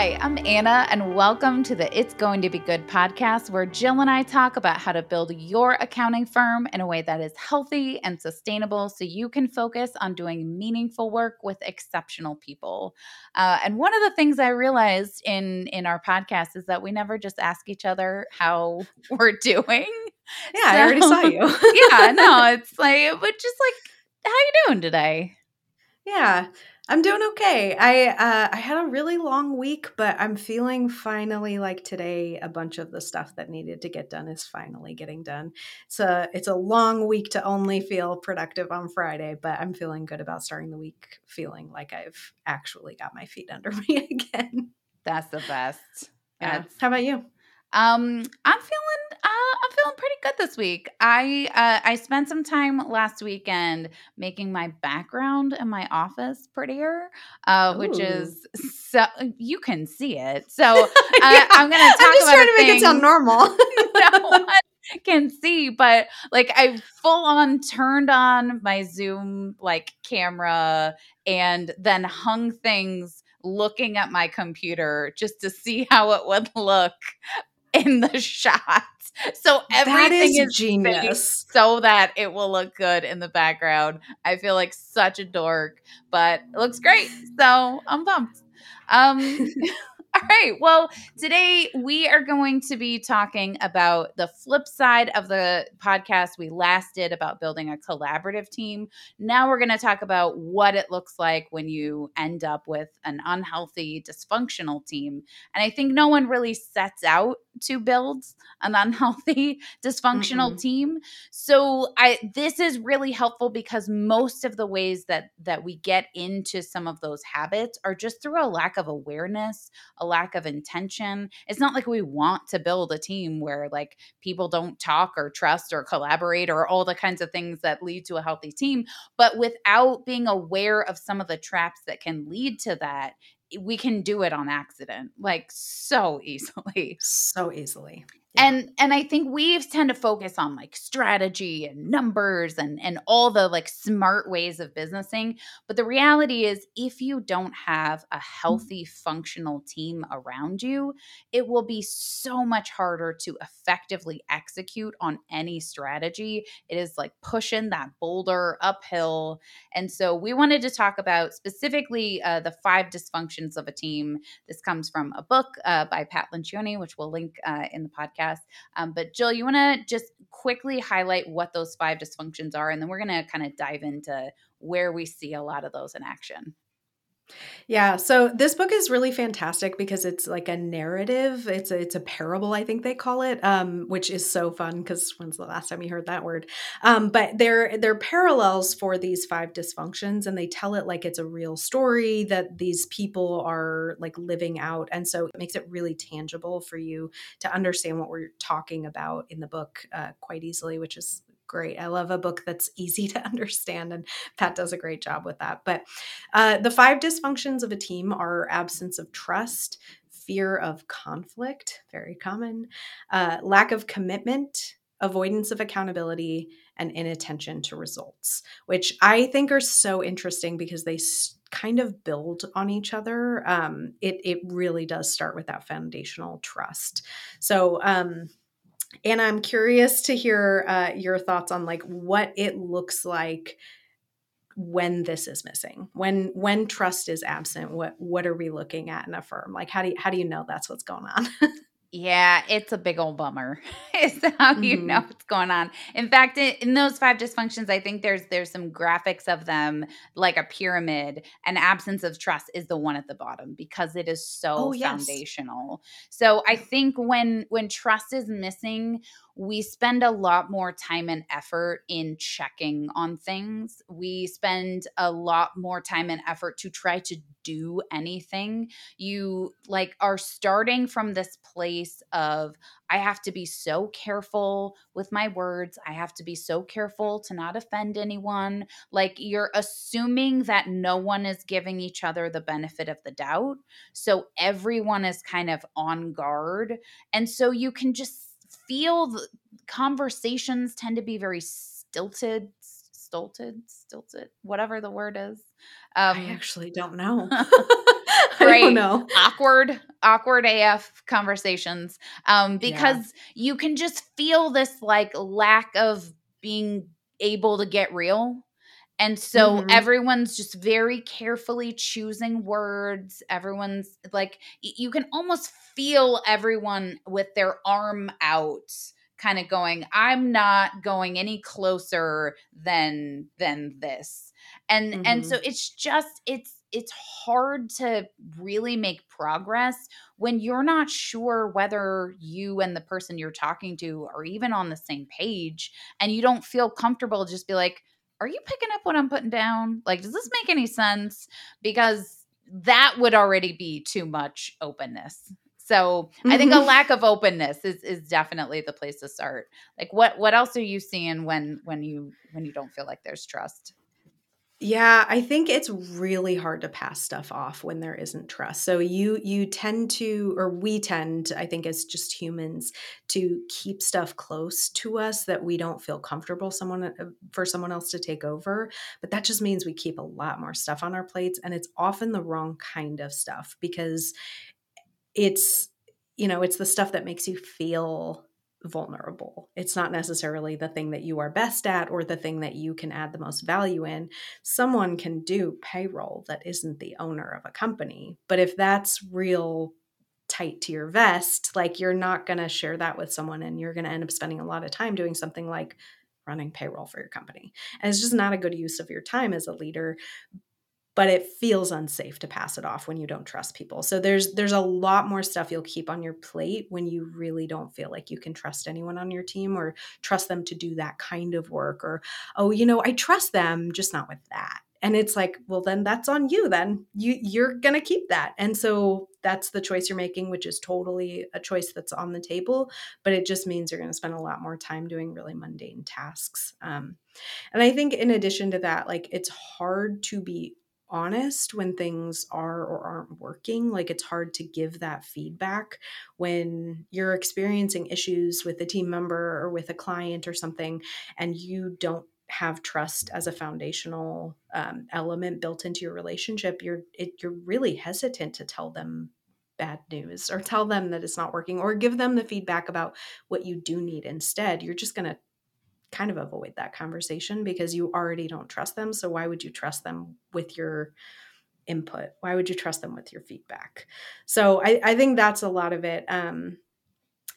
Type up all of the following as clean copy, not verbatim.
Hi, I'm Anna, and welcome to the It's Going to Be Good podcast, where Jill and I talk about how to build your accounting firm in a way that is healthy and sustainable so you can focus on doing meaningful work with exceptional people. And one of the things I realized in our podcast is that we never just ask each other how we're doing. Yeah, so, I already saw you. It's like, but just like, how you doing today? Yeah. I'm doing okay. I had a really long week, but I'm feeling finally like today a bunch of the stuff that needed to get done is finally getting done. It's a long week to only feel productive on Friday, but I'm feeling good about starting the week feeling like I've actually got my feet under me again. That's the best. Yeah. How about you? I'm feeling pretty good this week. I spent some time last weekend making my background in my office prettier, which is so you can see it. So I'm going to talk about I'm just trying to make it sound normal. No one can see, but like I full on turned on my Zoom like camera and then hung things looking at my computer just to see how it would look in the shot. So everything is genius so that it will look good in the background. I feel like such a dork, but it looks great. So I'm pumped. All right. Well, today we are going to be talking about the flip side of the podcast we last did about building a collaborative team. Now we're going to talk about what it looks like when you end up with an unhealthy, dysfunctional team. And I think no one really sets out to build an unhealthy, dysfunctional team. So this is really helpful because most of the ways that we get into some of those habits are just through a lack of awareness, a lack of intention. It's not like we want to build a team where like people don't talk or trust or collaborate or all the kinds of things that lead to a healthy team. But without being aware of some of the traps that can lead to that, we can do it on accident, like so easily. Yeah. And I think we tend to focus on like strategy and numbers and all the like smart ways of businessing. But the reality is if you don't have a healthy, functional team around you, it will be so much harder to effectively execute on any strategy. It is like pushing that boulder uphill. And so we wanted to talk about specifically the 5 dysfunctions of a team. This comes from a book by Pat Lencioni, which we'll link in the podcast. But Jill, you want to just quickly highlight what those 5 dysfunctions are, and then we're going to kind of dive into where we see a lot of those in action. Yeah. So this book is really fantastic because it's like a narrative. It's a parable, I think they call it, which is so fun because when's the last time you heard that word? But they're parallels for these 5 dysfunctions, and they tell it like it's a real story that these people are like living out. And so it makes it really tangible for you to understand what we're talking about in the book quite easily, which is great. I love a book that's easy to understand, and Pat does a great job with that. But the 5 dysfunctions of a team are absence of trust, fear of conflict, very common, lack of commitment, avoidance of accountability, and inattention to results, which I think are so interesting because they kind of build on each other. It really does start with that foundational trust. So, Anna, I'm curious to hear your thoughts on like what it looks like when this is missing, when trust is absent. What are we looking at in a firm? Like, how do you know that's what's going on? Yeah, it's a big old bummer. It's how you know what's going on. In fact, in those 5 dysfunctions, I think there's some graphics of them, like a pyramid, and absence of trust is the one at the bottom because it is so foundational. So I think when trust is missing, we spend a lot more time and effort in checking on things. We spend a lot more time and effort to try to do anything. You like are starting from this place of, I have to be so careful with my words. I have to be so careful to not offend anyone. Like you're assuming that no one is giving each other the benefit of the doubt. So everyone is kind of on guard. And so you can just feel the conversations tend to be very stilted, whatever the word is. I actually don't know. Right? No. Awkward AF conversations. Because you can just feel this like lack of being able to get real. And so everyone's just very carefully choosing words. Everyone's like, you can almost feel everyone with their arm out, kind of going, I'm not going any closer than this. And so it's just, it's hard to really make progress when you're not sure whether you and the person you're talking to are even on the same page, and you don't feel comfortable to just be like, are you picking up what I'm putting down? Like, does this make any sense? Because that would already be too much openness. So I think a lack of openness is definitely the place to start. Like, what else are you seeing when you don't feel like there's trust? Yeah, I think it's really hard to pass stuff off when there isn't trust. So we tend, I think as just humans, to keep stuff close to us that we don't feel comfortable for someone else to take over. But that just means we keep a lot more stuff on our plates, and it's often the wrong kind of stuff, because it's the stuff that makes you feel vulnerable. It's not necessarily the thing that you are best at or the thing that you can add the most value in. Someone can do payroll that isn't the owner of a company, but if that's real tight to your vest, like, you're not going to share that with someone, and you're going to end up spending a lot of time doing something like running payroll for your company. And it's just not a good use of your time as a leader. But it feels unsafe to pass it off when you don't trust people. So there's a lot more stuff you'll keep on your plate when you really don't feel like you can trust anyone on your team or trust them to do that kind of work, or, I trust them, just not with that. And it's like, well, then that's on you then. You're going to keep that. And so that's the choice you're making, which is totally a choice that's on the table, but it just means you're going to spend a lot more time doing really mundane tasks. And I think in addition to that, like, it's hard to be honest when things are or aren't working. Like, it's hard to give that feedback when you're experiencing issues with a team member or with a client or something, and you don't have trust as a foundational element built into your relationship. You're really hesitant to tell them bad news or tell them that it's not working, or give them the feedback about what you do need instead. You're just going to kind of avoid that conversation because you already don't trust them. So why would you trust them with your input? Why would you trust them with your feedback? So I think that's a lot of it.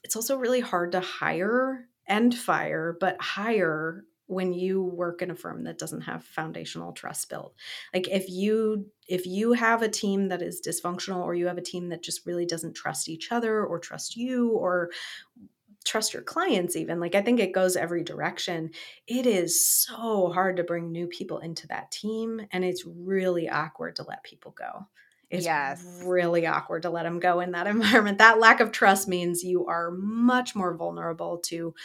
It's also really hard to hire and fire, but hire when you work in a firm that doesn't have foundational trust built. Like, if you have a team that is dysfunctional, or you have a team that just really doesn't trust each other or trust you or trust your clients even. Like, I think it goes every direction. It is so hard to bring new people into that team. And it's really awkward to let people go. It's really awkward to let them go in that environment. That lack of trust means you are much more vulnerable to,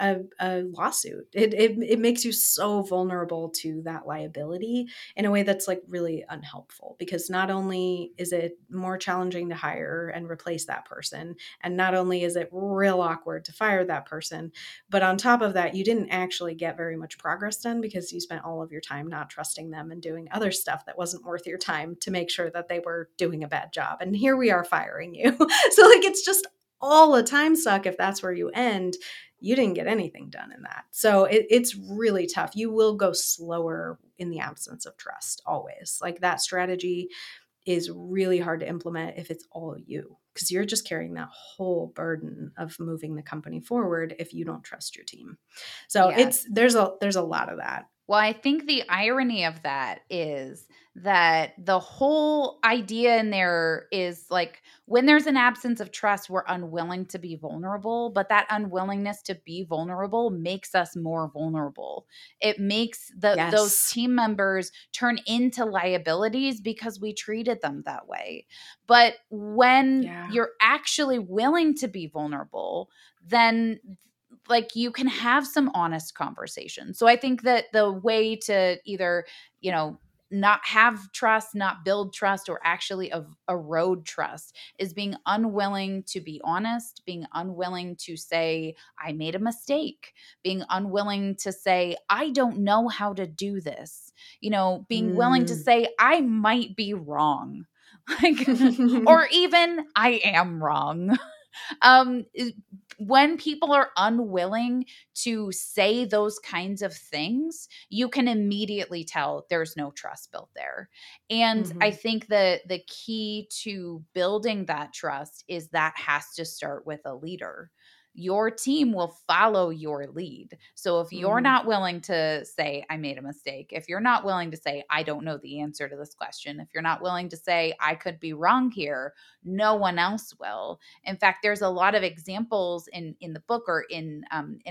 a lawsuit. It makes you so vulnerable to that liability in a way that's like really unhelpful, because not only is it more challenging to hire and replace that person, and not only is it real awkward to fire that person, but on top of that, you didn't actually get very much progress done because you spent all of your time not trusting them and doing other stuff that wasn't worth your time to make sure that they were doing a bad job. And here we are firing you. So like, it's just all a time suck. If that's where you end, you didn't get anything done in that. So it's really tough. You will go slower in the absence of trust always. Like, that strategy is really hard to implement if it's all you, because you're just carrying that whole burden of moving the company forward if you don't trust your team. So there's a lot of that. Well, I think the irony of that is that the whole idea in there is like, when there's an absence of trust, we're unwilling to be vulnerable, but that unwillingness to be vulnerable makes us more vulnerable. It makes those team members turn into liabilities because we treated them that way. But when you're actually willing to be vulnerable, then like, you can have some honest conversations. So I think that the way to either, not have trust, not build trust, or actually erode trust is being unwilling to be honest, being unwilling to say, I made a mistake, being unwilling to say, I don't know how to do this. you know, being willing to say, I might be wrong, like, or even I am wrong. When people are unwilling to say those kinds of things, you can immediately tell there's no trust built there. And I think that the key to building that trust is that has to start with a leader. Your team will follow your lead. So if you're not willing to say, I made a mistake, if you're not willing to say, I don't know the answer to this question, if you're not willing to say, I could be wrong here, no one else will. In fact, there's a lot of examples in the book or in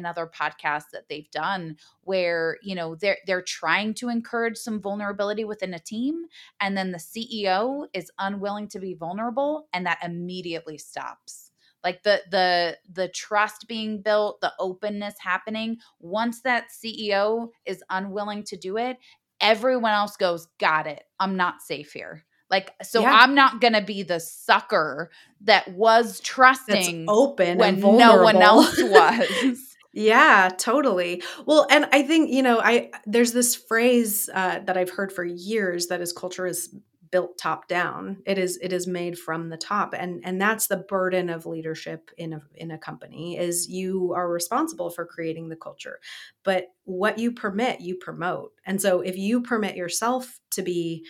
other podcasts that they've done where, you know, they're trying to encourage some vulnerability within a team. And then the CEO is unwilling to be vulnerable, and that immediately stops. Like the trust being built, the openness happening, once that CEO is unwilling to do it, everyone else goes, got it. I'm not safe here. Like, so I'm not going to be the sucker that was trusting. That's open when and vulnerable. No one else was. Yeah, totally. Well, and I think, you know, there's this phrase that I've heard for years that is culture is built top down. It is made from the top. And that's the burden of leadership in a company is you are responsible for creating the culture, but what you permit, you promote. And so if you permit yourself to be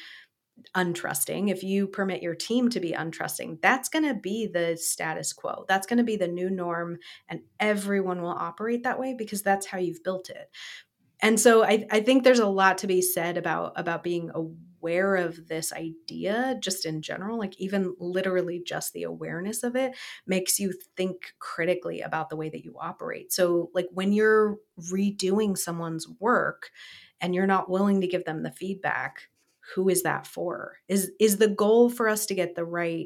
untrusting, if you permit your team to be untrusting, that's going to be the status quo. That's going to be the new norm. And everyone will operate that way because that's how you've built it. And so I think there's a lot to be said about being aware of this idea just in general, like even literally just the awareness of it makes you think critically about the way that you operate. So like when you're redoing someone's work and you're not willing to give them the feedback, who is that for? Is the goal for us to get the right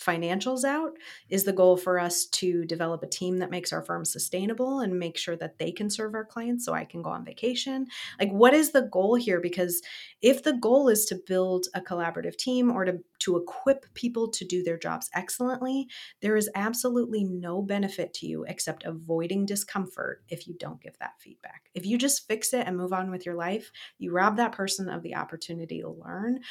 financials out? Is the goal for us to develop a team that makes our firm sustainable and make sure that they can serve our clients so I can go on vacation? Like, what is the goal here? Because if the goal is to build a collaborative team or to equip people to do their jobs excellently, there is absolutely no benefit to you except avoiding discomfort if you don't give that feedback. If you just fix it and move on with your life, you rob that person of the opportunity to learn.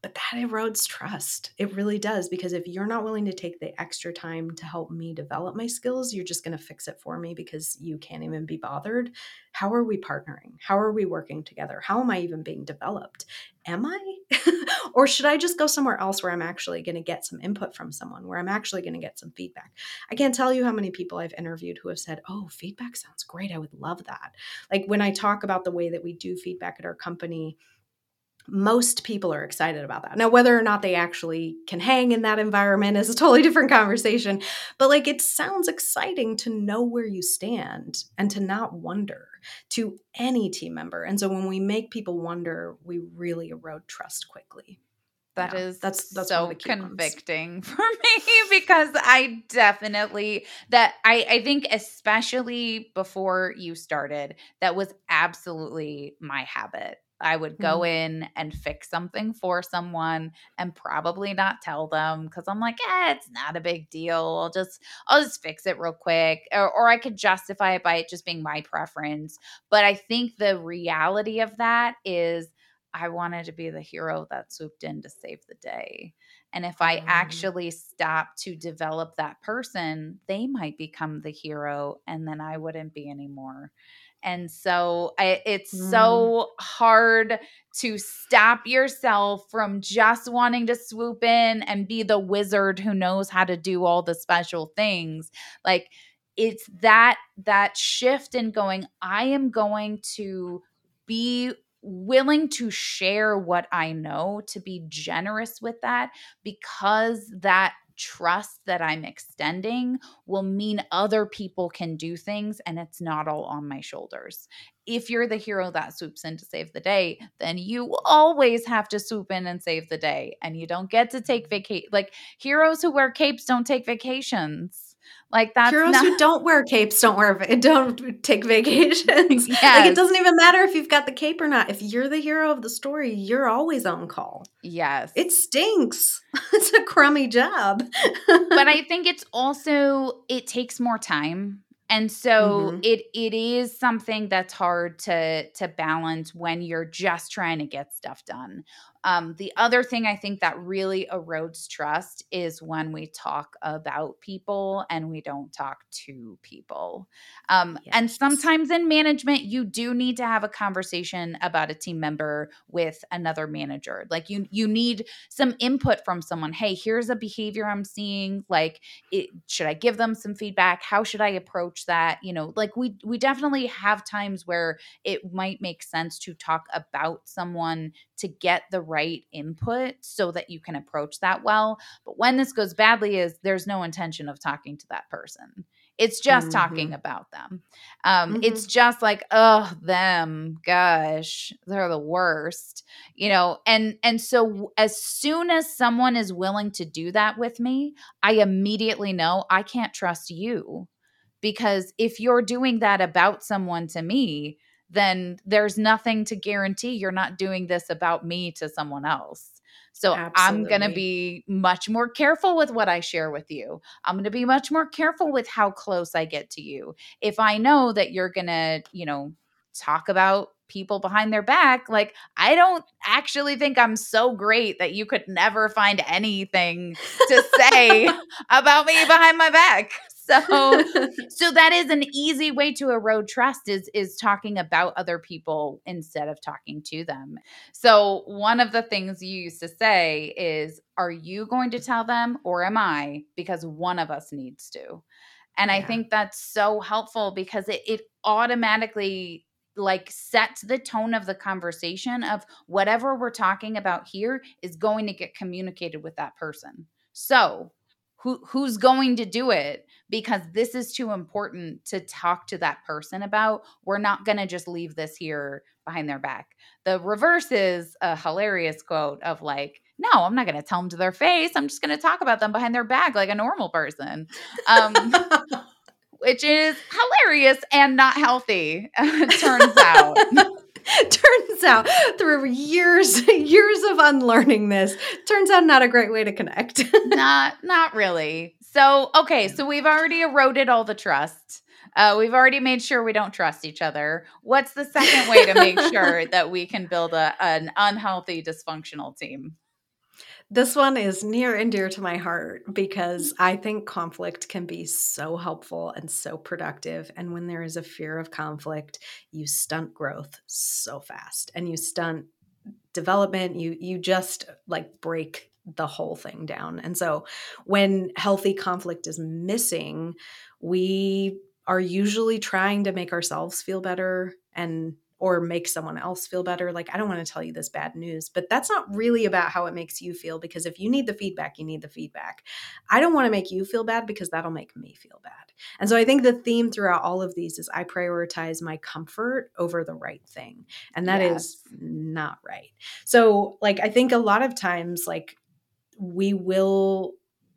But that erodes trust. It really does. Because if you're not willing to take the extra time to help me develop my skills, you're just going to fix it for me because you can't even be bothered. How are we partnering? How are we working together? How am I even being developed? Am I? Or should I just go somewhere else where I'm actually going to get some input from someone, where I'm actually going to get some feedback? I can't tell you how many people I've interviewed who have said, oh, feedback sounds great. I would love that. Like when I talk about the way that we do feedback at our company, most people are excited about that. Now, whether or not they actually can hang in that environment is a totally different conversation. But like, it sounds exciting to know where you stand and to not wonder to any team member. And so when we make people wonder, we really erode trust quickly. That's so convicting for me because I definitely I think especially before you started, that was absolutely my habit. I would go in and fix something for someone and probably not tell them because I'm like, it's not a big deal. I'll just fix it real quick. Or I could justify it by it just being my preference. But I think the reality of that is I wanted to be the hero that swooped in to save the day. And if I actually stop to develop that person, they might become the hero and then I wouldn't be anymore. And so it's so hard to stop yourself from just wanting to swoop in and be the wizard who knows how to do all the special things. Like it's that shift in going, I am going to be willing to share what I know, to be generous with that because that trust that I'm extending will mean other people can do things and it's not all on my shoulders. If you're the hero that swoops in to save the day, then you always have to swoop in and save the day. And you don't get to take vacation. Like heroes who wear capes don't take vacations. Like that's heroes who don't wear capes don't take vacations. Yes. Like it doesn't even matter if you've got the cape or not. If you're the hero of the story, you're always on call. Yes, it stinks. It's a crummy job. But I think it takes more time. And so it is something that's hard to balance when you're just trying to get stuff done. The other thing I think that really erodes trust is when we talk about people and we don't talk to people. And sometimes in management, you do need to have a conversation about a team member with another manager. Like you need some input from someone. Hey, here's a behavior I'm seeing. Like, should I give them some feedback? How should I approach that? You know, like we definitely have times where it might make sense to talk about someone to get the right input so that you can approach that well. But when this goes badly is there's no intention of talking to that person. It's just talking about them. It's just like, oh, them, gosh, they're the worst, you know? And so as soon as someone is willing to do that with me, I immediately know I can't trust you, because if you're doing that about someone to me, then there's nothing to guarantee you're not doing this about me to someone else. So absolutely. I'm going to be much more careful with what I share with you. I'm going to be much more careful with how close I get to you. If I know that you're going to, you know, talk about people behind their back, like I don't actually think I'm so great that you could never find anything to say about me behind my back. So that is an easy way to erode trust is talking about other people instead of talking to them. So one of the things you used to say is, are you going to tell them or am I? Because one of us needs to. And I think that's so helpful because it automatically like sets the tone of the conversation of whatever we're talking about here is going to get communicated with that person. So who's going to do it? Because this is too important to talk to that person about. We're not going to just leave this here behind their back. The reverse is a hilarious quote of like, no, I'm not going to tell them to their face. I'm just going to talk about them behind their back like a normal person, which is hilarious and not healthy, turns out. Turns out through years of unlearning this, turns out not a great way to connect. Not really. So, okay. So we've already eroded all the trust. We've already made sure we don't trust each other. What's the second way to make sure that we can build an unhealthy, dysfunctional team? This one is near and dear to my heart because I think conflict can be so helpful and so productive. And when there is a fear of conflict, you stunt growth so fast and you stunt development. You just like break the whole thing down. And so when healthy conflict is missing, we are usually trying to make ourselves feel better or make someone else feel better. Like, I don't want to tell you this bad news, but that's not really about how it makes you feel, because if you need the feedback, you need the feedback. I don't want to make you feel bad because that'll make me feel bad. And so I think the theme throughout all of these is I prioritize my comfort over the right thing. And that is not right. So like, I think a lot of times, like we will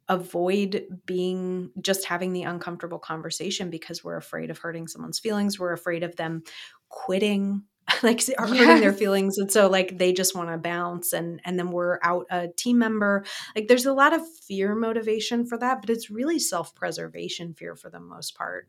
avoid having the uncomfortable conversation because we're afraid of hurting someone's feelings. We're afraid of them quitting, like are hurting their feelings. And so like, they just want to bounce and then we're out a team member. Like there's a lot of fear motivation for that, but it's really self-preservation fear for the most part.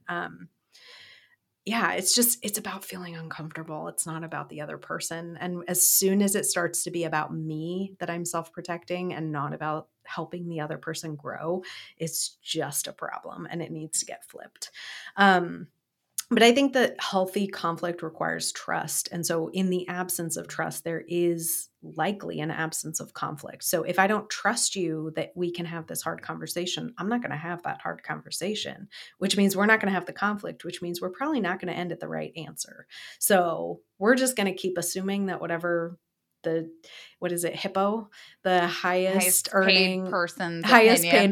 It's about feeling uncomfortable. It's not about the other person. And as soon as it starts to be about me that I'm self-protecting and not about helping the other person grow, it's just a problem and it needs to get flipped. But I think that healthy conflict requires trust. And so in the absence of trust, there is likely an absence of conflict. So if I don't trust you that we can have this hard conversation, I'm not going to have that hard conversation, which means we're not going to have the conflict, which means we're probably not going to end at the right answer. So we're just going to keep assuming that whatever HIPPO, the highest paid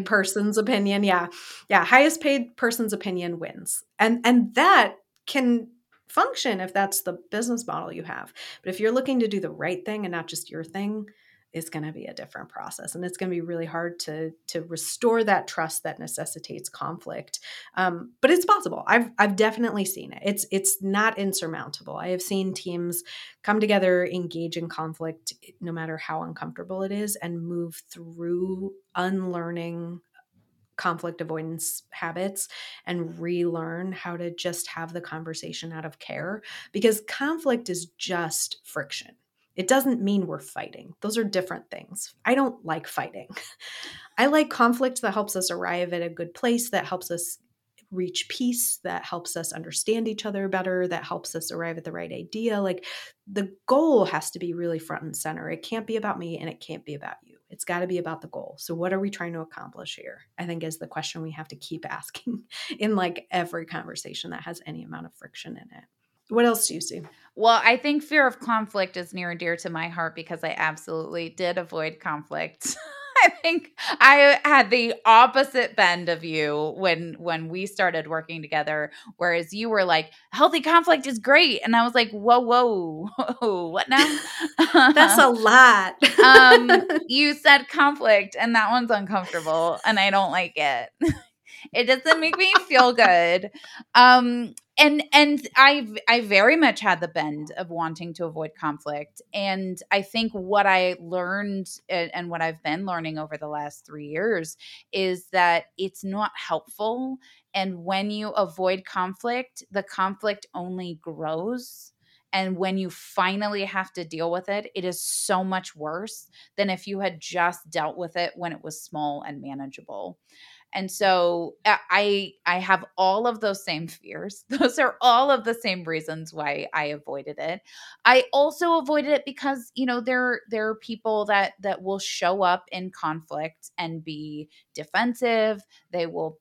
person's opinion. Yeah. Highest paid person's opinion wins. And that can function if that's the business model you have. But if you're looking to do the right thing and not just your thing, it's going to be a different process. And it's going to be really hard to restore that trust that necessitates conflict. But it's possible. I've definitely seen it. It's not insurmountable. I have seen teams come together, engage in conflict, no matter how uncomfortable it is, and move through unlearning conflict avoidance habits and relearn how to just have the conversation out of care, because conflict is just friction. It doesn't mean we're fighting. Those are different things. I don't like fighting. I like conflict that helps us arrive at a good place, that helps us reach peace, that helps us understand each other better, that helps us arrive at the right idea. Like, the goal has to be really front and center. It can't be about me and it can't be about you. It's got to be about the goal. So what are we trying to accomplish here? I think is the question we have to keep asking in like every conversation that has any amount of friction in it. What else do you see? Well, I think fear of conflict is near and dear to my heart because I absolutely did avoid conflict. I think I had the opposite bend of you when we started working together, whereas you were like, healthy conflict is great. And I was like, whoa, what now? That's a lot. You said conflict and that one's uncomfortable and I don't like it. It doesn't make me feel good. And I very much had the bend of wanting to avoid conflict. And I think what I learned and what I've been learning over the last 3 years is that it's not helpful. And when you avoid conflict, the conflict only grows. And when you finally have to deal with it, it is so much worse than if you had just dealt with it when it was small and manageable. And so I have all of those same fears. Those are all of the same reasons why I avoided it. I also avoided it because, you know, there are people that will show up in conflict and be defensive. They will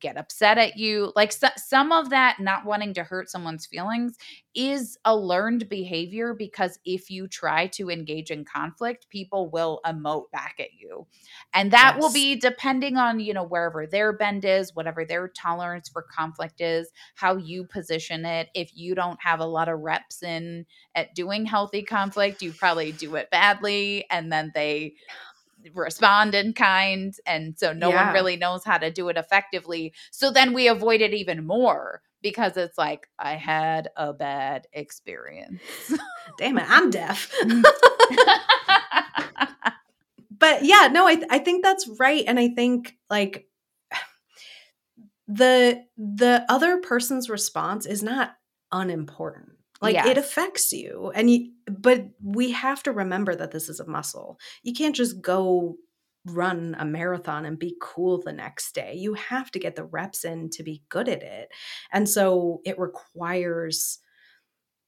get upset at you. Like some of that not wanting to hurt someone's feelings is a learned behavior, because if you try to engage in conflict, people will emote back at you. And that will be depending on, you know, wherever their bend is, whatever their tolerance for conflict is, how you position it. If you don't have a lot of reps in at doing healthy conflict, you probably do it badly. And then they respond in kind. And so no one really knows how to do it effectively. So then we avoid it even more because it's like, I had a bad experience. Damn it, I'm deaf. But yeah, no, I think that's right. And I think like the other person's response is not unimportant. Like It affects you. But we have to remember that this is a muscle. You can't just go run a marathon and be cool the next day. You have to get the reps in to be good at it. And so it requires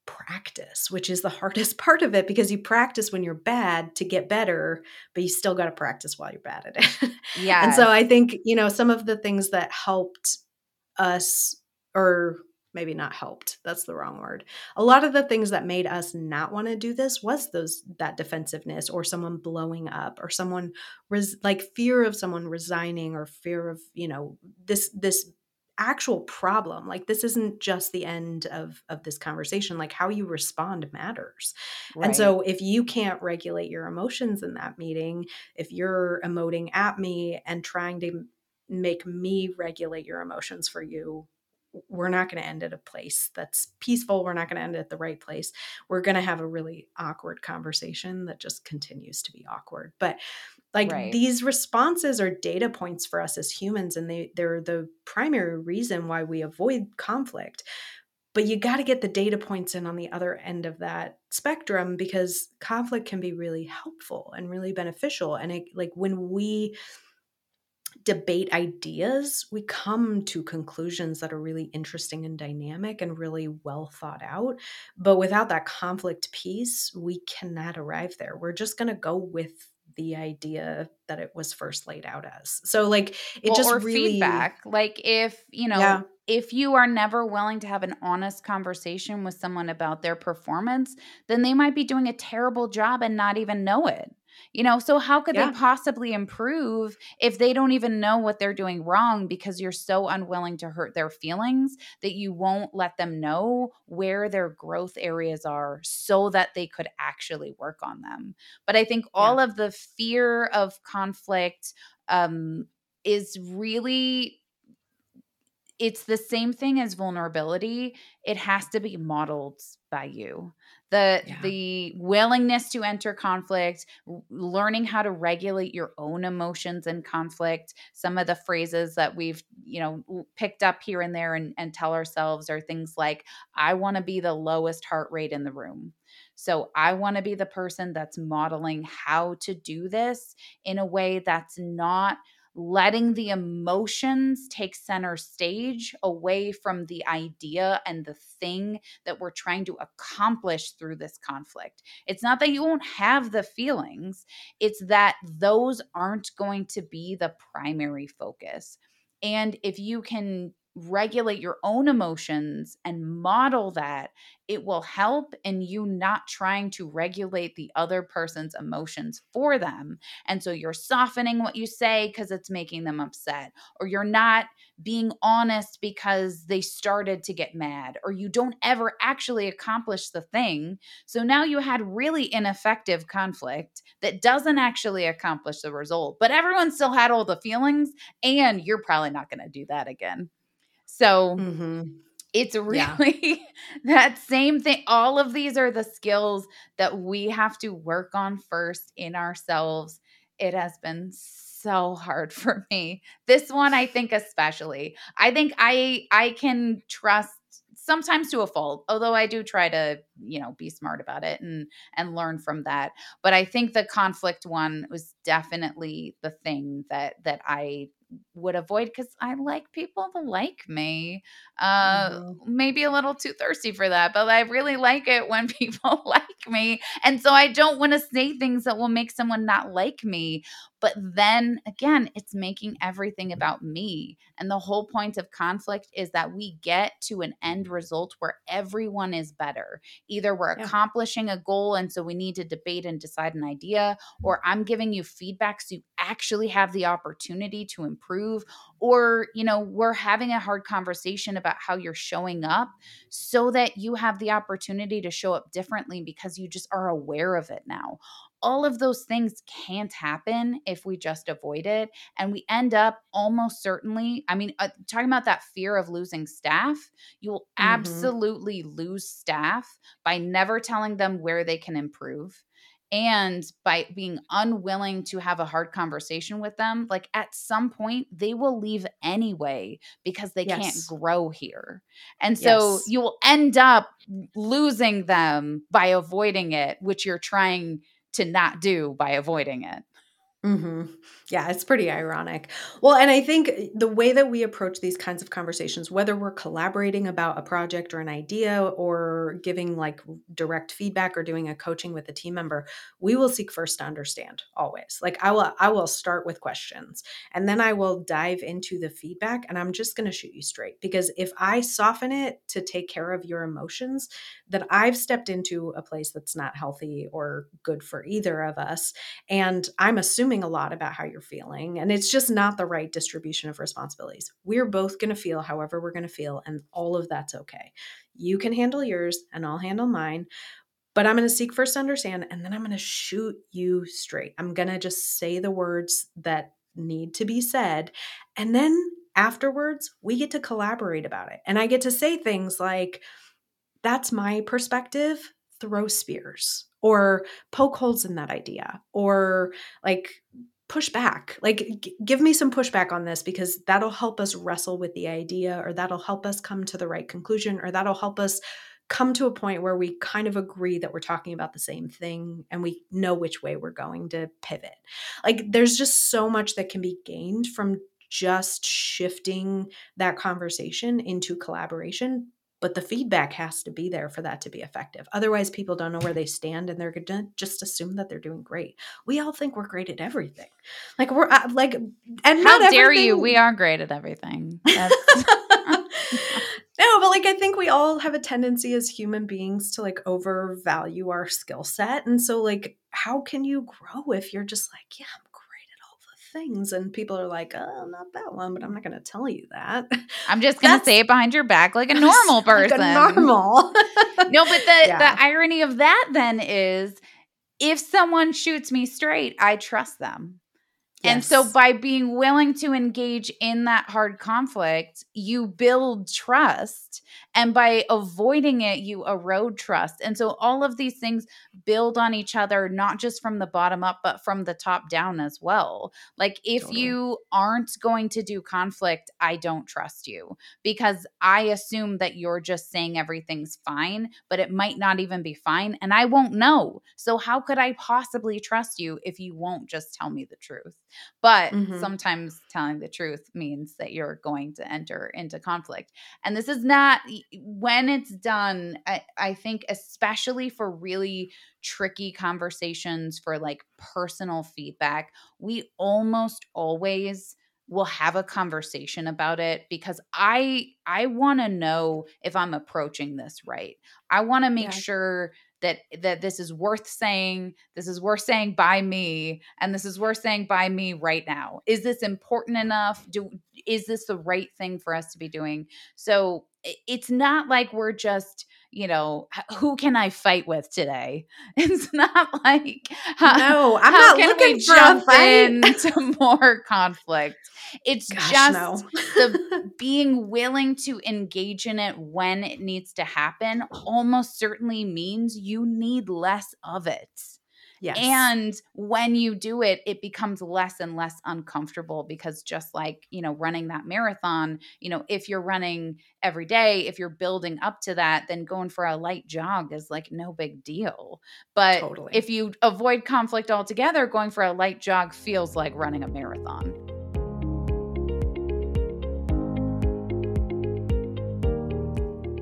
practice, which is the hardest part of it, because you practice when you're bad to get better, but you still got to practice while you're bad at it. Yeah. And so I think, you know, some of the things that helped us, or maybe not helped, that's the wrong word. A lot of the things that made us not want to do this was that defensiveness, or someone blowing up, or someone like fear of someone resigning, or fear of, you know, this actual problem. Like, this isn't just the end of this conversation. Like, how you respond matters. Right. And so if you can't regulate your emotions in that meeting, if you're emoting at me and trying to make me regulate your emotions for you, we're not going to end at a place that's peaceful. We're not going to end at the right place. We're going to have a really awkward conversation that just continues to be awkward. But like, right, these responses are data points for us as humans, and they're the primary reason why we avoid conflict. But you got to get the data points in on the other end of that spectrum, because conflict can be really helpful and really beneficial. And it, like, when we debate ideas, we come to conclusions that are really interesting and dynamic and really well thought out. But without that conflict piece, we cannot arrive there. We're just going to go with the idea that it was first laid out as. So like, it just really feedback. Like, if, you know, if you are never willing to have an honest conversation with someone about their performance, then they might be doing a terrible job and not even know it. You know, so how could they possibly improve if they don't even know what they're doing wrong, because you're so unwilling to hurt their feelings that you won't let them know where their growth areas are so that they could actually work on them. But I think all of the fear of conflict is really it's the same thing as vulnerability. It has to be modeled by you. The willingness to enter conflict, learning how to regulate your own emotions in conflict. Some of the phrases that we've, picked up here and there and tell ourselves are things like, I want to be the lowest heart rate in the room. So I want to be the person that's modeling how to do this in a way that's not letting the emotions take center stage away from the idea and the thing that we're trying to accomplish through this conflict. It's not that you won't have the feelings. It's that those aren't going to be the primary focus. And if you can regulate your own emotions and model that, it will help in you not trying to regulate the other person's emotions for them. And so you're softening what you say because it's making them upset, or you're not being honest because they started to get mad, or you don't ever actually accomplish the thing. So now you had really ineffective conflict that doesn't actually accomplish the result, but everyone still had all the feelings, and you're probably not going to do that again. So it's really that same thing. All of these are the skills that we have to work on first in ourselves. It has been so hard for me. This one, I think especially. I think I can trust sometimes to a fault, although I do try to, be smart about it and learn from that. But I think the conflict one was definitely the thing that I would avoid because I like people to like me. Maybe a little too thirsty for that, but I really like it when people like me. And so I don't want to say things that will make someone not like me. But then again, it's making everything about me. And the whole point of conflict is that we get to an end result where everyone is better. Either we're accomplishing a goal, and so we need to debate and decide an idea, or I'm giving you feedback so you actually have the opportunity to improve, or, we're having a hard conversation about how you're showing up so that you have the opportunity to show up differently because you just are aware of it now. All of those things can't happen if we just avoid it. And we end up almost certainly, talking about that fear of losing staff, you will absolutely lose staff by never telling them where they can improve. And by being unwilling to have a hard conversation with them, like at some point they will leave anyway because they can't grow here. And so you will end up losing them by avoiding it, which you're trying to not do by avoiding it. Yeah, it's pretty ironic. Well, and I think the way that we approach these kinds of conversations, whether we're collaborating about a project or an idea or giving like direct feedback or doing a coaching with a team member, we will seek first to understand always. Like I will start with questions and then I will dive into the feedback, and I'm just going to shoot you straight, because if I soften it to take care of your emotions, that I've stepped into a place that's not healthy or good for either of us. And I'm assuming a lot about how you're feeling, and it's just not the right distribution of responsibilities. We're both going to feel however we're going to feel, and all of that's okay. You can handle yours and I'll handle mine, but I'm going to seek first to understand, and then I'm going to shoot you straight. I'm going to just say the words that need to be said, and then afterwards we get to collaborate about it. And I get to say things like, that's my perspective, throw spears, or poke holes in that idea, or like push back, like give me some pushback on this, because that'll help us wrestle with the idea, or that'll help us come to the right conclusion, or that'll help us come to a point where we kind of agree that we're talking about the same thing and we know which way we're going to pivot. Like there's just so much that can be gained from just shifting that conversation into collaboration. But the feedback has to be there for that to be effective. Otherwise, people don't know where they stand, and they're going to just assume that they're doing great. We all think we're great at everything. Like we're like, and not how dare everything. You? We are great at everything. No, but like I think we all have a tendency as human beings to like overvalue our skill set, and so like how can you grow if you're just like, yeah, things, and people are like, oh, not that one, but I'm not going to tell you that. I'm just going to say it behind your back like a normal person. Like a normal. No, but the irony of that then is if someone shoots me straight, I trust them. Yes. And so by being willing to engage in that hard conflict, you build trust. And by avoiding it, you erode trust. And so all of these things build on each other, not just from the bottom up, but from the top down as well. Like if you aren't going to do conflict, I don't trust you because I assume that you're just saying everything's fine, but it might not even be fine. And I won't know. So how could I possibly trust you if you won't just tell me the truth? But sometimes telling the truth means that you're going to enter into conflict. And this is not when it's done. I think especially for really tricky conversations, for like personal feedback, we almost always will have a conversation about it because I want to know if I'm approaching this right. I want to make sure that this is worth saying, by me, and this is worth saying by me right now. Is this important enough? Is this the right thing for us to be doing? So it's not like we're just, who can I fight with today? It's not like, I'm not looking for a fight into more conflict. It's the being willing to engage in it when it needs to happen almost certainly means you need less of it. Yes. And when you do it, it becomes less and less uncomfortable because just like, running that marathon, if you're running every day, if you're building up to that, then going for a light jog is like no big deal. But if you avoid conflict altogether, going for a light jog feels like running a marathon.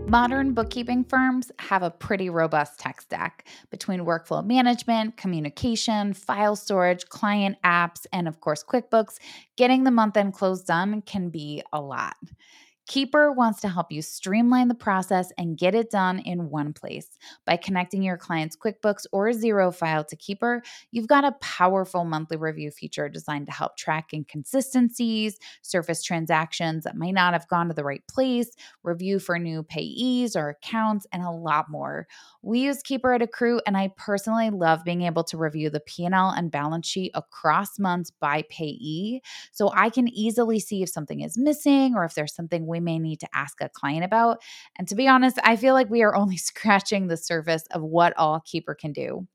Modern bookkeeping firms have a pretty robust tech stack between workflow management, communication, file storage, client apps, and of course, QuickBooks. Getting the month-end close done can be a lot. Keeper wants to help you streamline the process and get it done in one place. By connecting your client's QuickBooks or Xero file to Keeper, you've got a powerful monthly review feature designed to help track inconsistencies, surface transactions that might not have gone to the right place, review for new payees or accounts, and a lot more. We use Keeper at Accrew, and I personally love being able to review the P&L and balance sheet across months by payee, so I can easily see if something is missing or if there's something we may need to ask a client about. And to be honest, I feel like we are only scratching the surface of what all Keeper can do.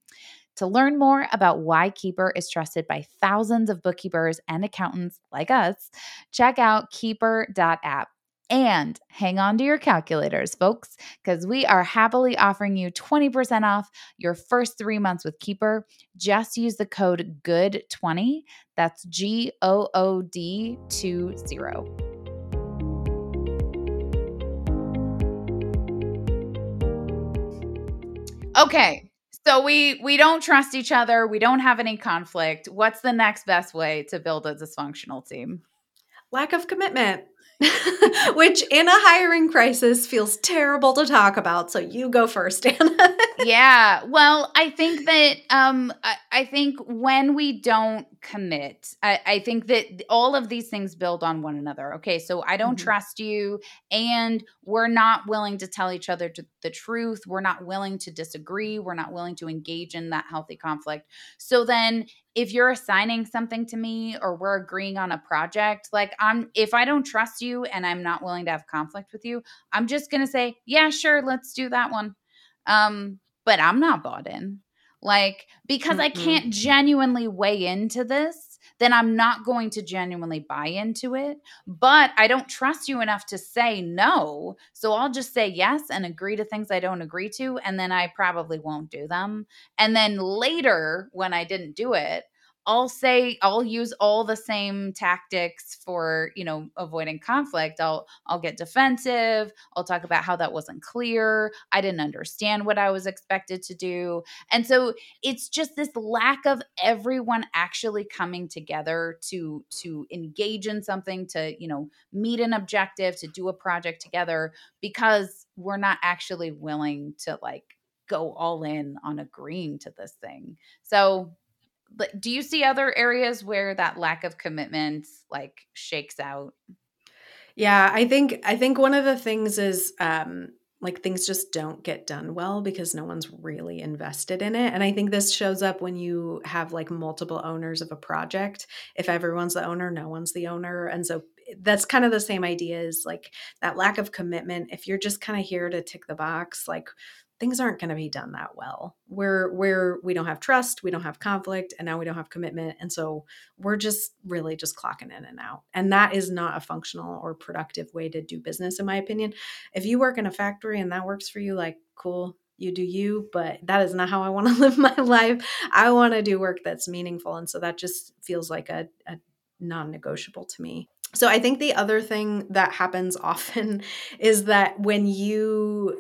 To learn more about why Keeper is trusted by thousands of bookkeepers and accountants like us, check out Keeper.app. And hang on to your calculators, folks, because we are happily offering you 20% off your first 3 months with Keeper. Just use the code GOOD20. That's GOOD20. Okay, so we don't trust each other. We don't have any conflict. What's the next best way to build a dysfunctional team? Lack of commitment, which in a hiring crisis feels terrible to talk about. So you go first, Anna. Yeah, well, I think that I think when we don't commit, I think that all of these things build on one another. Okay, so I don't trust you, and we're not willing to tell each other the truth. We're not willing to disagree. We're not willing to engage in that healthy conflict. So then if you're assigning something to me or we're agreeing on a project, like if I don't trust you and I'm not willing to have conflict with you, I'm just going to say, yeah, sure, let's do that one. But I'm not bought in, because I can't genuinely weigh into this, then I'm not going to genuinely buy into it. But I don't trust you enough to say no. So I'll just say yes and agree to things I don't agree to. And then I probably won't do them. And then later when I didn't do it, I'll use all the same tactics for, avoiding conflict. I'll get defensive. I'll talk about how that wasn't clear. I didn't understand what I was expected to do. And so it's just this lack of everyone actually coming together to engage in something, to, meet an objective, to do a project together, because we're not actually willing to go all in on agreeing to this thing. So but do you see other areas where that lack of commitment shakes out? Yeah, I think one of the things is Like things just don't get done well because no one's really invested in it. And I think this shows up when you have like multiple owners of a project. If everyone's the owner, no one's the owner. And so that's kind of the same idea as like that lack of commitment. If you're just kind of here to tick the box, like things aren't going to be done that well. We don't have trust, we don't have conflict, and now we don't have commitment. And so we're just really just clocking in and out. And that is not a functional or productive way to do business, in my opinion. If you work in a factory and that works for you, like, cool, you do you, but that is not how I want to live my life. I want to do work that's meaningful. And so that just feels like a non-negotiable to me. So I think the other thing that happens often is that when you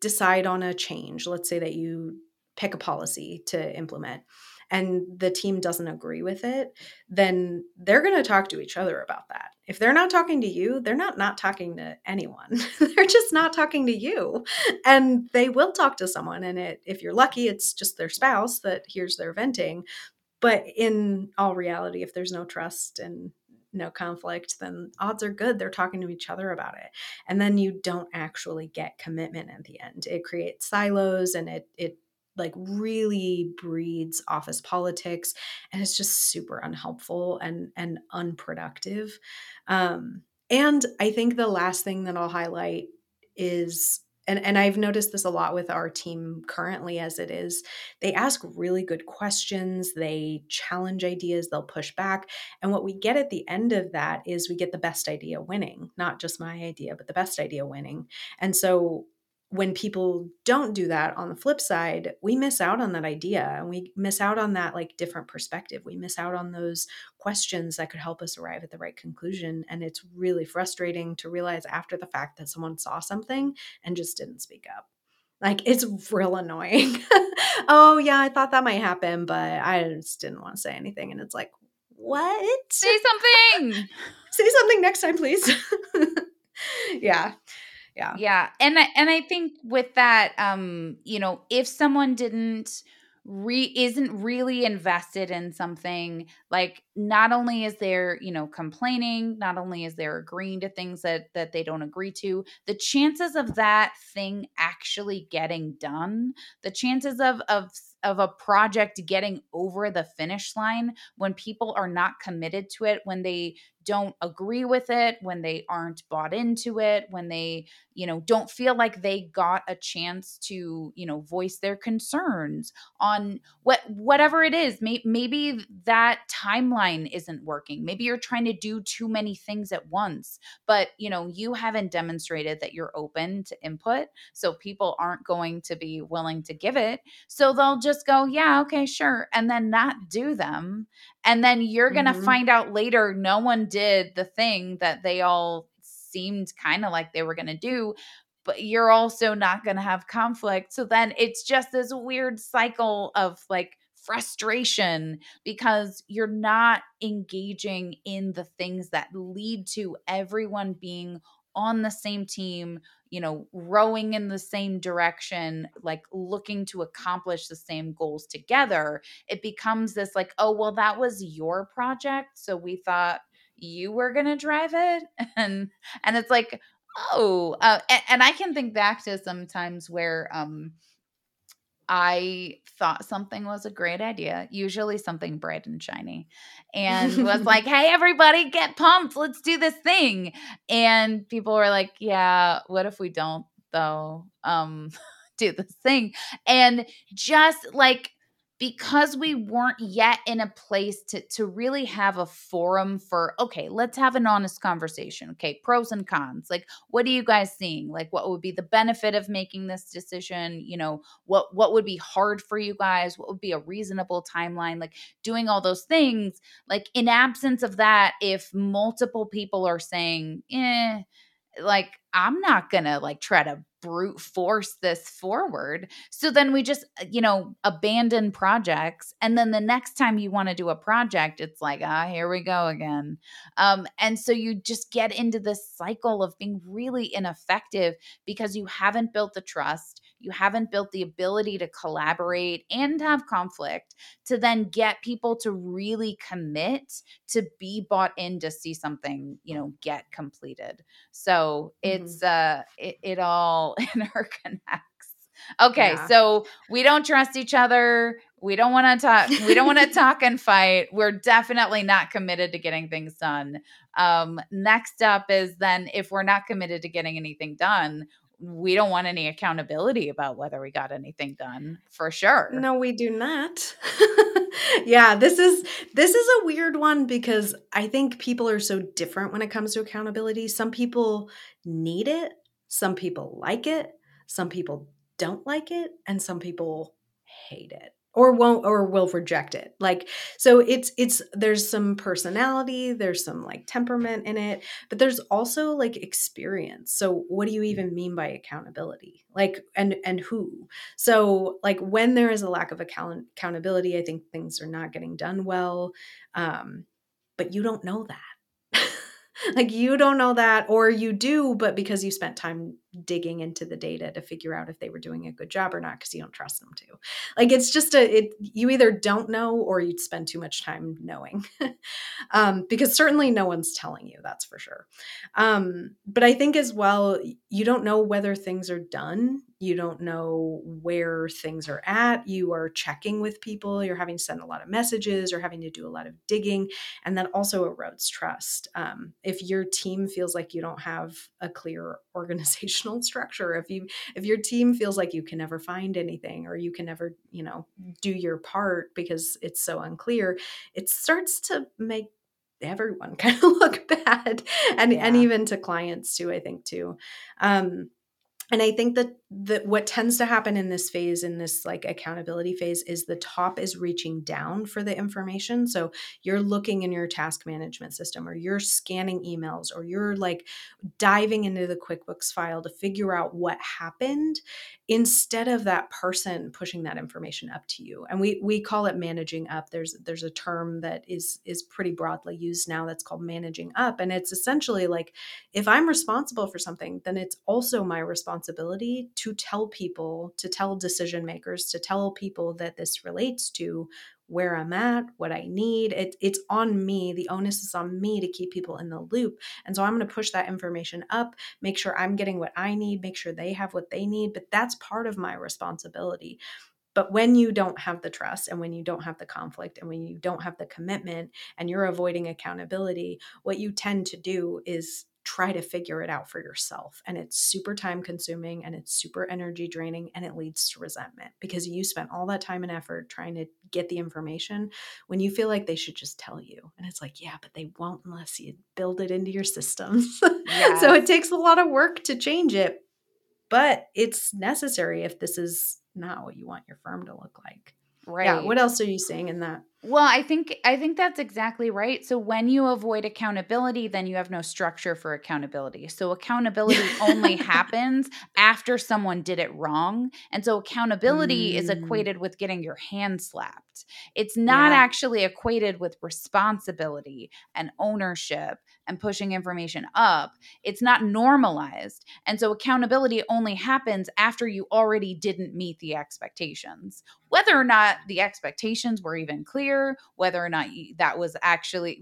decide on a change, let's say that you pick a policy to implement and the team doesn't agree with it, then they're going to talk to each other about that. If they're not talking to you, they're not talking to anyone. They're just not talking to you. And they will talk to someone. And if you're lucky, it's just their spouse that hears their venting. But in all reality, if there's no trust and no conflict, then odds are good they're talking to each other about it. And then you don't actually get commitment at the end. It creates silos and it like really breeds office politics, and it's just super unhelpful and unproductive. And I think the last thing that I'll highlight is, and I've noticed this a lot with our team currently as it is, they ask really good questions, they challenge ideas, they'll push back. And what we get at the end of that is we get the best idea winning, not just my idea, but the best idea winning. And so when people don't do that, on the flip side, we miss out on that idea and we miss out on that like different perspective. We miss out on those questions that could help us arrive at the right conclusion. And it's really frustrating to realize after the fact that someone saw something and just didn't speak up. Like, it's real annoying. Oh yeah, I thought that might happen, but I just didn't want to say anything. And it's like, what? Say something. Say something next time, please. Yeah. Yeah. Yeah. And I think with that, if someone isn't really invested in something, like not only is there, complaining, not only is there agreeing to things that they don't agree to, the chances of that thing actually getting done, the chances of a project getting over the finish line when people are not committed to it, when they don't agree with it, when they aren't bought into it, when they, don't feel like they got a chance to, voice their concerns on whatever it is. Maybe that timeline isn't working. Maybe you're trying to do too many things at once, but you haven't demonstrated that you're open to input. So people aren't going to be willing to give it. So they'll just go, yeah, okay, sure. And then not do them. And then you're going to find out later, no one did the thing that they all seemed kind of like they were going to do, but you're also not going to have conflict. So then it's just this weird cycle of like frustration because you're not engaging in the things that lead to everyone being on the same team, rowing in the same direction, like looking to accomplish the same goals together. It becomes this like, oh, well, that was your project, so we thought you were going to drive it. And it's like, oh, and I can think back to sometimes where, I thought something was a great idea, usually something bright and shiny, and was like, hey, everybody get pumped. Let's do this thing. And people were like, yeah, what if we don't though, do this thing? And just like, because we weren't yet in a place to really have a forum for, okay, let's have an honest conversation. Okay, pros and cons. Like, what are you guys seeing? Like, what would be the benefit of making this decision? What would be hard for you guys? What would be a reasonable timeline? Like, doing all those things. Like, in absence of that, if multiple people are saying, like, I'm not going to like try to brute force this forward. So then we just, abandon projects. And then the next time you want to do a project, it's like, here we go again. And so you just get into this cycle of being really ineffective because you haven't built the trust. You haven't built the ability to collaborate and have conflict to then get people to really commit to be bought in to see something, get completed. So it's, it all all interconnects. Okay. Yeah. So we don't trust each other. We don't want to talk. We don't want to talk and fight. We're definitely not committed to getting things done. Next up is then if we're not committed to getting anything done, we don't want any accountability about whether we got anything done for sure. No, we do not. Yeah, this is a weird one because I think people are so different when it comes to accountability. Some people need it. Some people like it. Some people don't like it. And some people hate it or won't or will reject it. Like, so it's, there's some personality, there's some like temperament in it, but there's also like experience. So what do you even mean by accountability? Like, and who? So like when there is a lack of accountability, I think things are not getting done well. But you don't know that. Like you don't know that, or you do, but because you spent time digging into the data to figure out if they were doing a good job or not, because you don't trust them to. Like, it's just you either don't know or you'd spend too much time knowing, because certainly no one's telling you, that's for sure. But I think as well, you don't know whether things are done. You don't know where things are at. You are checking with people. You're having to send a lot of messages or having to do a lot of digging. And that also erodes trust. If your team feels like you don't have a clear organizational structure, if your team feels like you can never find anything or you can never, do your part because it's so unclear, it starts to make everyone kind of look bad and even to clients too, I think too. And I think that what tends to happen in this phase, in this like accountability phase, is the top is reaching down for the information. So you're looking in your task management system, or you're scanning emails, or you're like diving into the QuickBooks file to figure out what happened, instead of that person pushing that information up to you. And we call it managing up. There's a term that is pretty broadly used now that's called managing up. And it's essentially like, if I'm responsible for something, then it's also my responsibility to tell people, to tell decision makers, to tell people that this relates to where I'm at, what I need. It's on me. The onus is on me to keep people in the loop. And so I'm going to push that information up, make sure I'm getting what I need, make sure they have what they need. But that's part of my responsibility. But when you don't have the trust, and when you don't have the conflict, and when you don't have the commitment, and you're avoiding accountability, what you tend to do is try to figure it out for yourself. And it's super time consuming, and it's super energy draining, and it leads to resentment because you spent all that time and effort trying to get the information when you feel like they should just tell you. And it's like, yeah, but they won't unless you build it into your systems. Yes. So it takes a lot of work to change it, but it's necessary if this is not what you want your firm to look like. Right. Yeah. What else are you seeing in that? Well, I think that's exactly right. So when you avoid accountability, then you have no structure for accountability. So accountability only happens after someone did it wrong. And so accountability is equated with getting your hand slapped. It's not actually equated with responsibility and ownership and pushing information up. It's not normalized. And so accountability only happens after you already didn't meet the expectations, whether or not the expectations were even clear. Whether or not that was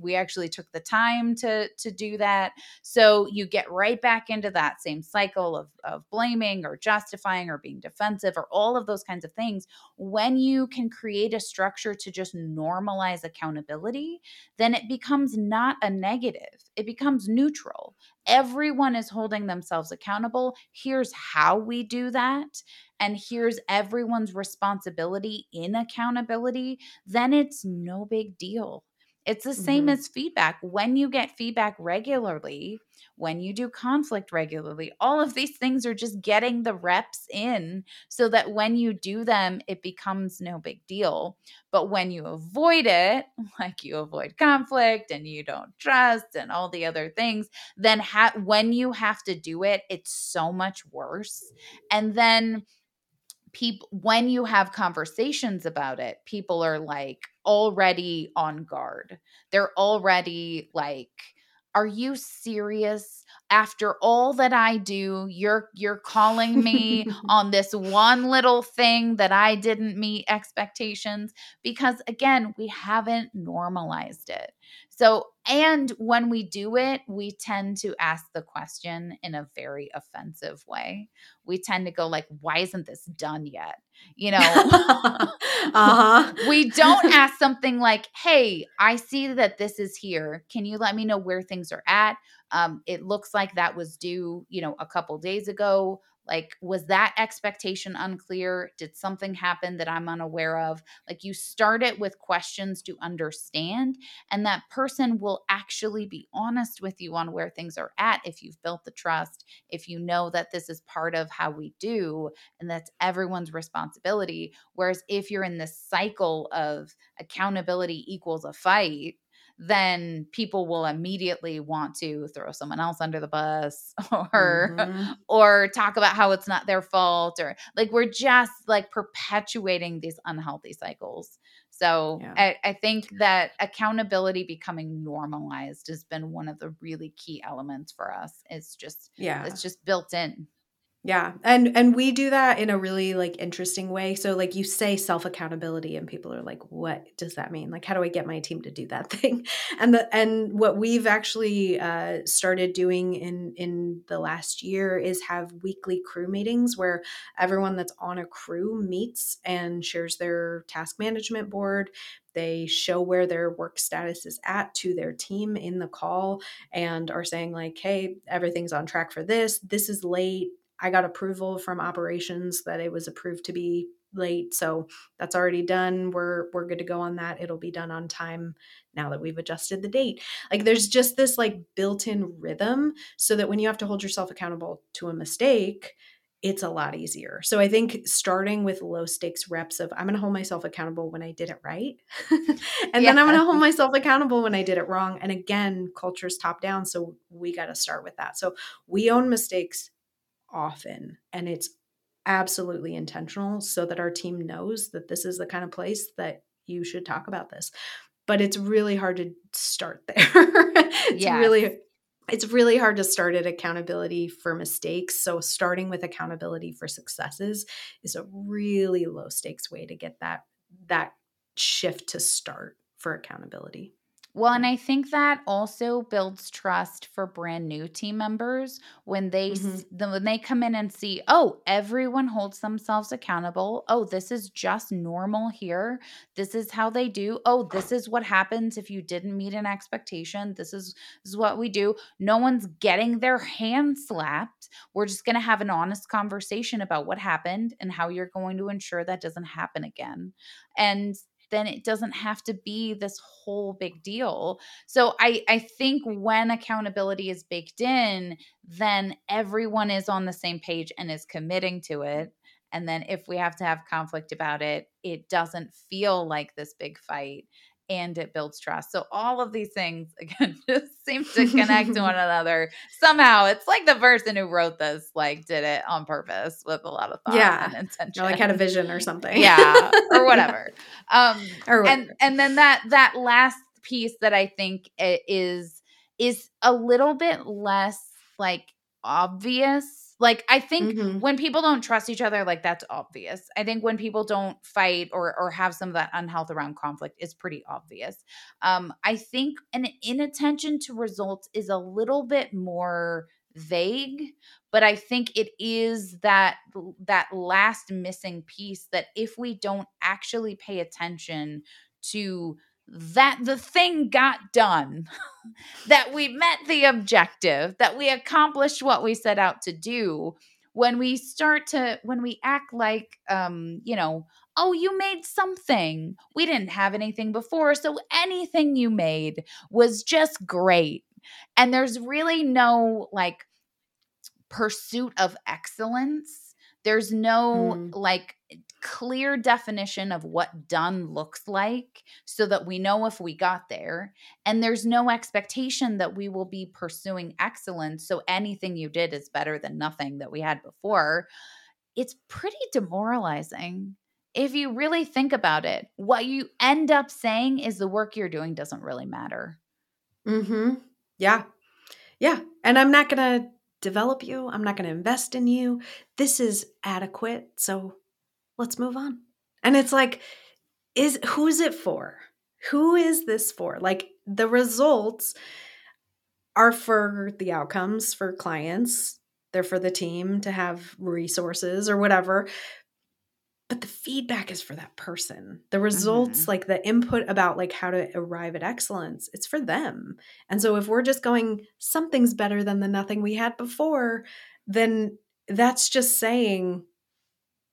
we actually took the time to do that. So you get right back into that same cycle of blaming or justifying or being defensive or all of those kinds of things. When you can create a structure to just normalize accountability, then it becomes not a negative. It becomes neutral. Everyone is holding themselves accountable. Here's how we do that. And here's everyone's responsibility in accountability. Then it's no big deal. It's the same as feedback. When you get feedback regularly, when you do conflict regularly, all of these things are just getting the reps in so that when you do them, it becomes no big deal. But when you avoid it, like you avoid conflict and you don't trust and all the other things, then when you have to do it, it's so much worse. And then when you have conversations about it, people are like already on guard. They're already like, are you serious? After all that I do, you're calling me on this one little thing that I didn't meet expectations, because again, we haven't normalized it. So And when we do it, we tend to ask the question in a very offensive way. We tend to go like, why isn't this done yet? You know, We don't ask something like, hey, I see that this is here. Can you let me know where things are at? It looks like that was due, you know, a couple days ago. Like, was that expectation unclear? Did something happen that I'm unaware of? Like, you start it with questions to understand, and that person will actually be honest with you on where things are at if you've built the trust, if you know that this is part of how we do, and that's everyone's responsibility. Whereas if you're in this cycle of accountability equals a fight, then people will immediately want to throw someone else under the bus or talk about how it's not their fault, or like, we're just like perpetuating these unhealthy cycles. So yeah. I think that accountability becoming normalized has been one of the really key elements for us. It's just, it's just built in. Yeah. And we do that in a really like interesting way. So like you say self-accountability and people are like, what does that mean? Like, how do I get my team to do that thing? And what we've actually started doing in the last year is have weekly crew meetings where everyone that's on a crew meets and shares their task management board. They show where their work status is at to their team in the call and are saying like, hey, everything's on track for this. This is late. I got approval from operations that it was approved to be late. So that's already done. We're good to go on that. It'll be done on time now that we've adjusted the date. Like there's just this like built-in rhythm so that when you have to hold yourself accountable to a mistake, it's a lot easier. So I think starting with low stakes reps of I'm going to hold myself accountable when I did it right. Then I'm going to hold myself accountable when I did it wrong. And again, culture's top down. So we got to start with that. So we own mistakes often, and it's absolutely intentional so that our team knows that this is the kind of place that you should talk about this. But it's really hard to start there. It's really hard to start at accountability for mistakes. So starting with accountability for successes is a really low stakes way to get that shift to start for accountability. Well, and I think that also builds trust for brand new team members when they when they come in and see, oh, everyone holds themselves accountable. Oh, this is just normal here. This is how they do. Oh, this is what happens if you didn't meet an expectation. This is what we do. No one's getting their hand slapped. We're just going to have an honest conversation about what happened and how you're going to ensure that doesn't happen again. And then it doesn't have to be this whole big deal. So I think when accountability is baked in, then everyone is on the same page and is committing to it. And then if we have to have conflict about it, it doesn't feel like this big fight, and it builds trust. So all of these things, again, just seem to connect to one another somehow. It's like the person who wrote this, like, did it on purpose with a lot of thought and intention. Or like had a vision or something. Yeah, or whatever. And then that last piece that I think is a little bit less, like, obvious. Like, I think when people don't trust each other, like, that's obvious. I think when people don't fight or have some of that unhealth around conflict, it's pretty obvious. I think an inattention to results is a little bit more vague, but I think it is that last missing piece that if we don't actually pay attention to that the thing got done, that we met the objective, that we accomplished what we set out to do, when we act like, oh, you made something. We didn't have anything before, so anything you made was just great. And there's really no, like, pursuit of excellence. There's no, like, clear definition of what done looks like so that we know if we got there. And there's no expectation that we will be pursuing excellence. So anything you did is better than nothing that we had before. It's pretty demoralizing. If you really think about it, what you end up saying is the work you're doing doesn't really matter. Yeah. Yeah. And I'm not going to develop you. I'm not going to invest in you. This is adequate. So let's move on. And it's like, who's it for? Who is this for? Like, the results are for the outcomes for clients. They're for the team to have resources or whatever. But the feedback is for that person. The results, like the input about like how to arrive at excellence, it's for them. And so if we're just going, something's better than the nothing we had before, then that's just saying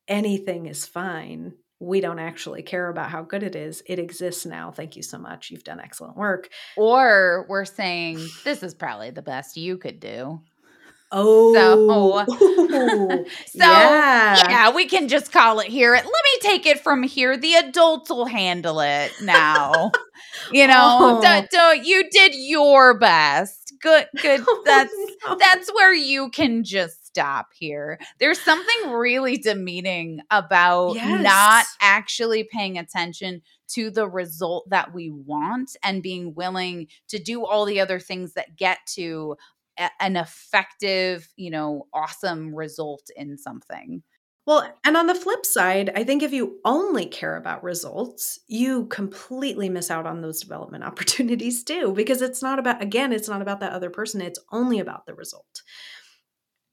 anything is fine. We don't actually care about how good it is. It exists now. Thank you so much. You've done excellent work. Or we're saying, this is probably the best you could do. Oh, so yeah, we can just call it here. Let me take it from here. The adults will handle it now. You know, you did your best. Good. That's where you can just stop here. There's something really demeaning about not actually paying attention to the result that we want and being willing to do all the other things that get to an effective, you know, awesome result in something. Well, and on the flip side, I think if you only care about results, you completely miss out on those development opportunities too, because it's not about, again, it's not about that other person. It's only about the result.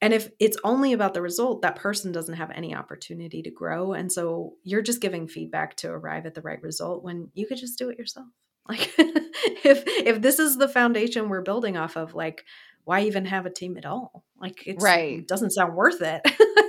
And if it's only about the result, that person doesn't have any opportunity to grow. And so you're just giving feedback to arrive at the right result when you could just do it yourself. Like if this is the foundation we're building off of, like, why even have a team at all? Like it doesn't sound worth it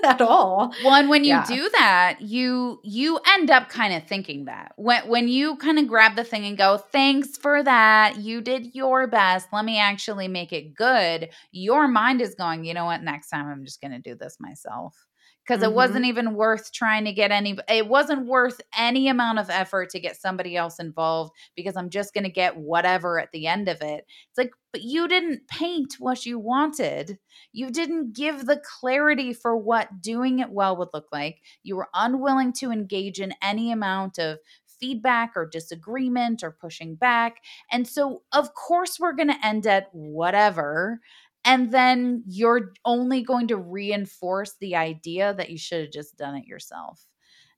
at all. Well, and when you do that, you end up kind of thinking that. When you kind of grab the thing and go, thanks for that. You did your best. Let me actually make it good. Your mind is going, you know what? Next time I'm just going to do this myself. Because it wasn't even worth trying to get it wasn't worth any amount of effort to get somebody else involved because I'm just going to get whatever at the end of it. It's like, but you didn't paint what you wanted. You didn't give the clarity for what doing it well would look like. You were unwilling to engage in any amount of feedback or disagreement or pushing back. And so, of course, we're going to end at whatever. And then you're only going to reinforce the idea that you should have just done it yourself.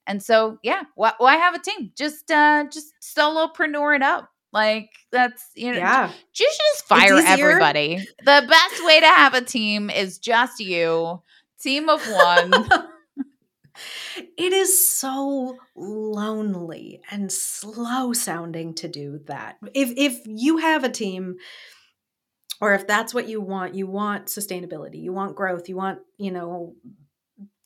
And so, I have a team. Just solopreneur it up. Like that's, you know, you should just fire everybody. The best way to have a team is just you, team of one. It is so lonely and slow sounding to do that. If you have a team, or if that's what you want sustainability, you want growth, you want, you know,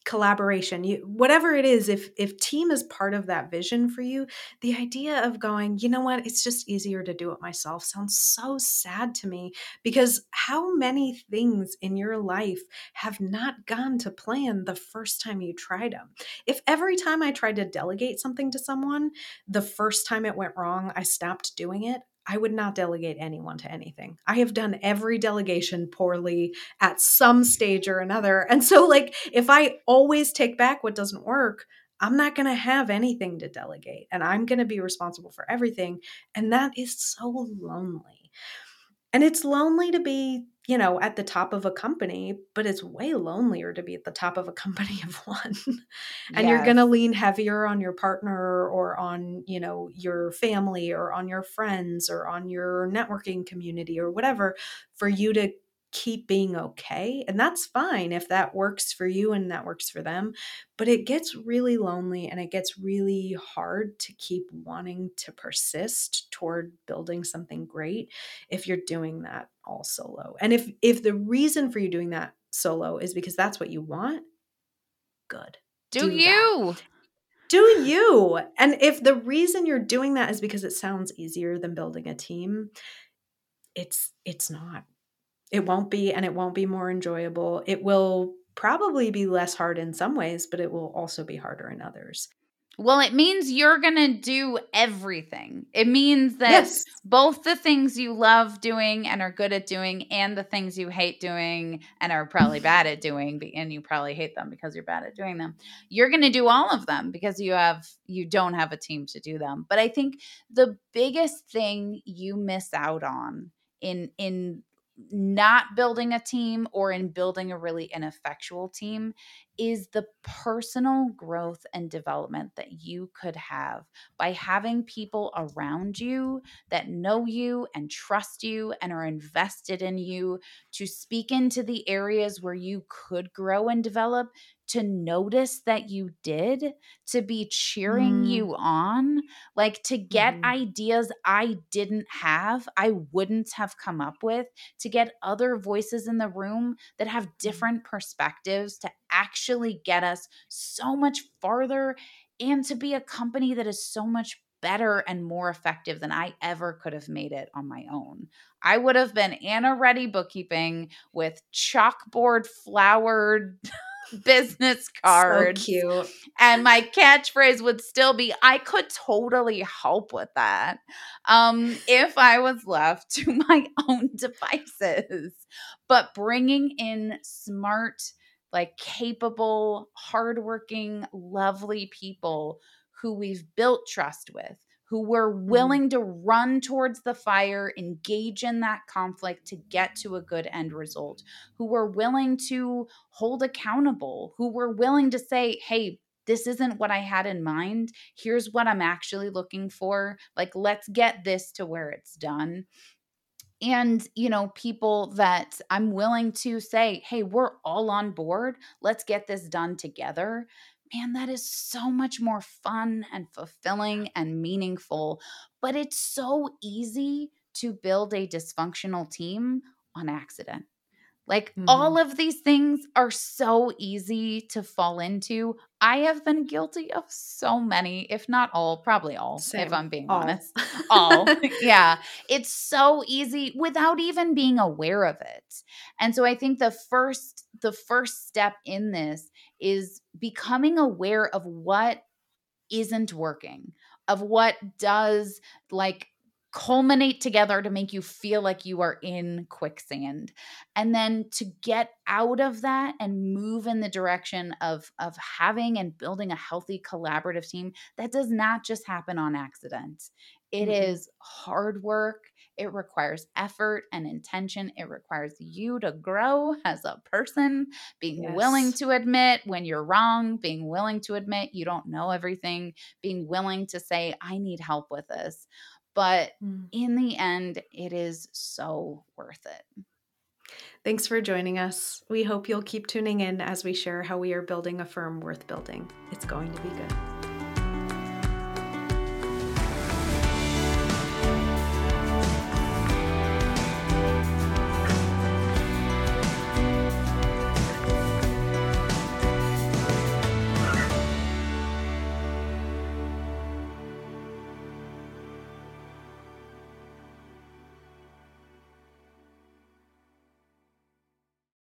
collaboration, whatever it is, if team is part of that vision for you, the idea of going, you know what, it's just easier to do it myself sounds so sad to me, because how many things in your life have not gone to plan the first time you tried them? If every time I tried to delegate something to someone, the first time it went wrong, I stopped doing it, I would not delegate anyone to anything. I have done every delegation poorly at some stage or another. And so like, if I always take back what doesn't work, I'm not going to have anything to delegate, and I'm going to be responsible for everything. And that is so lonely. And it's lonely to be, you know, at the top of a company, but it's way lonelier to be at the top of a company of one. And you're going to lean heavier on your partner or on, you know, your family or on your friends or on your networking community or whatever for you to keep being okay. And that's fine if that works for you and that works for them, but it gets really lonely and it gets really hard to keep wanting to persist toward building something great if you're doing that all solo. And if the reason for you doing that solo is because that's what you want, good. Do you? And if the reason you're doing that is because it sounds easier than building a team, it's not. It won't be, and it won't be more enjoyable. It will probably be less hard in some ways, but it will also be harder in others. Well, it means you're going to do everything. It means that both the things you love doing and are good at doing and the things you hate doing and are probably bad at doing, and you probably hate them because you're bad at doing them. You're going to do all of them because you don't have a team to do them. But I think the biggest thing you miss out on in not building a team or in building a really ineffectual team is the personal growth and development that you could have by having people around you that know you and trust you and are invested in you to speak into the areas where you could grow and develop, to notice that you did, to be cheering you on, like to get ideas I didn't have, I wouldn't have come up with, to get other voices in the room that have different perspectives to actually get us so much farther and to be a company that is so much better and more effective than I ever could have made it on my own. I would have been Anna Reddy bookkeeping with chalkboard flowered business card. So cute. And my catchphrase would still be, I could totally help with that if I was left to my own devices. But bringing in smart, like capable, hardworking, lovely people who we've built trust with, who were willing to run towards the fire, engage in that conflict to get to a good end result, who were willing to hold accountable, who were willing to say, hey, this isn't what I had in mind. Here's what I'm actually looking for. Like, let's get this to where it's done. And, you know, people that I'm willing to say, hey, we're all on board. Let's get this done together. Man, that is so much more fun and fulfilling and meaningful. But it's so easy to build a dysfunctional team on accident. Like all of these things are so easy to fall into. I have been guilty of so many, if not all, probably all, if I'm being honest. All. Yeah. It's so easy without even being aware of it. And so I think the first step in this is becoming aware of what isn't working, of what does like culminate together to make you feel like you are in quicksand. And then to get out of that and move in the direction of having and building a healthy collaborative team that does not just happen on accident. It is hard work. It requires effort and intention. It requires you to grow as a person, being willing to admit when you're wrong, being willing to admit you don't know everything, being willing to say, I need help with this. But in the end, it is so worth it. Thanks for joining us. We hope you'll keep tuning in as we share how we are building a firm worth building. It's going to be good.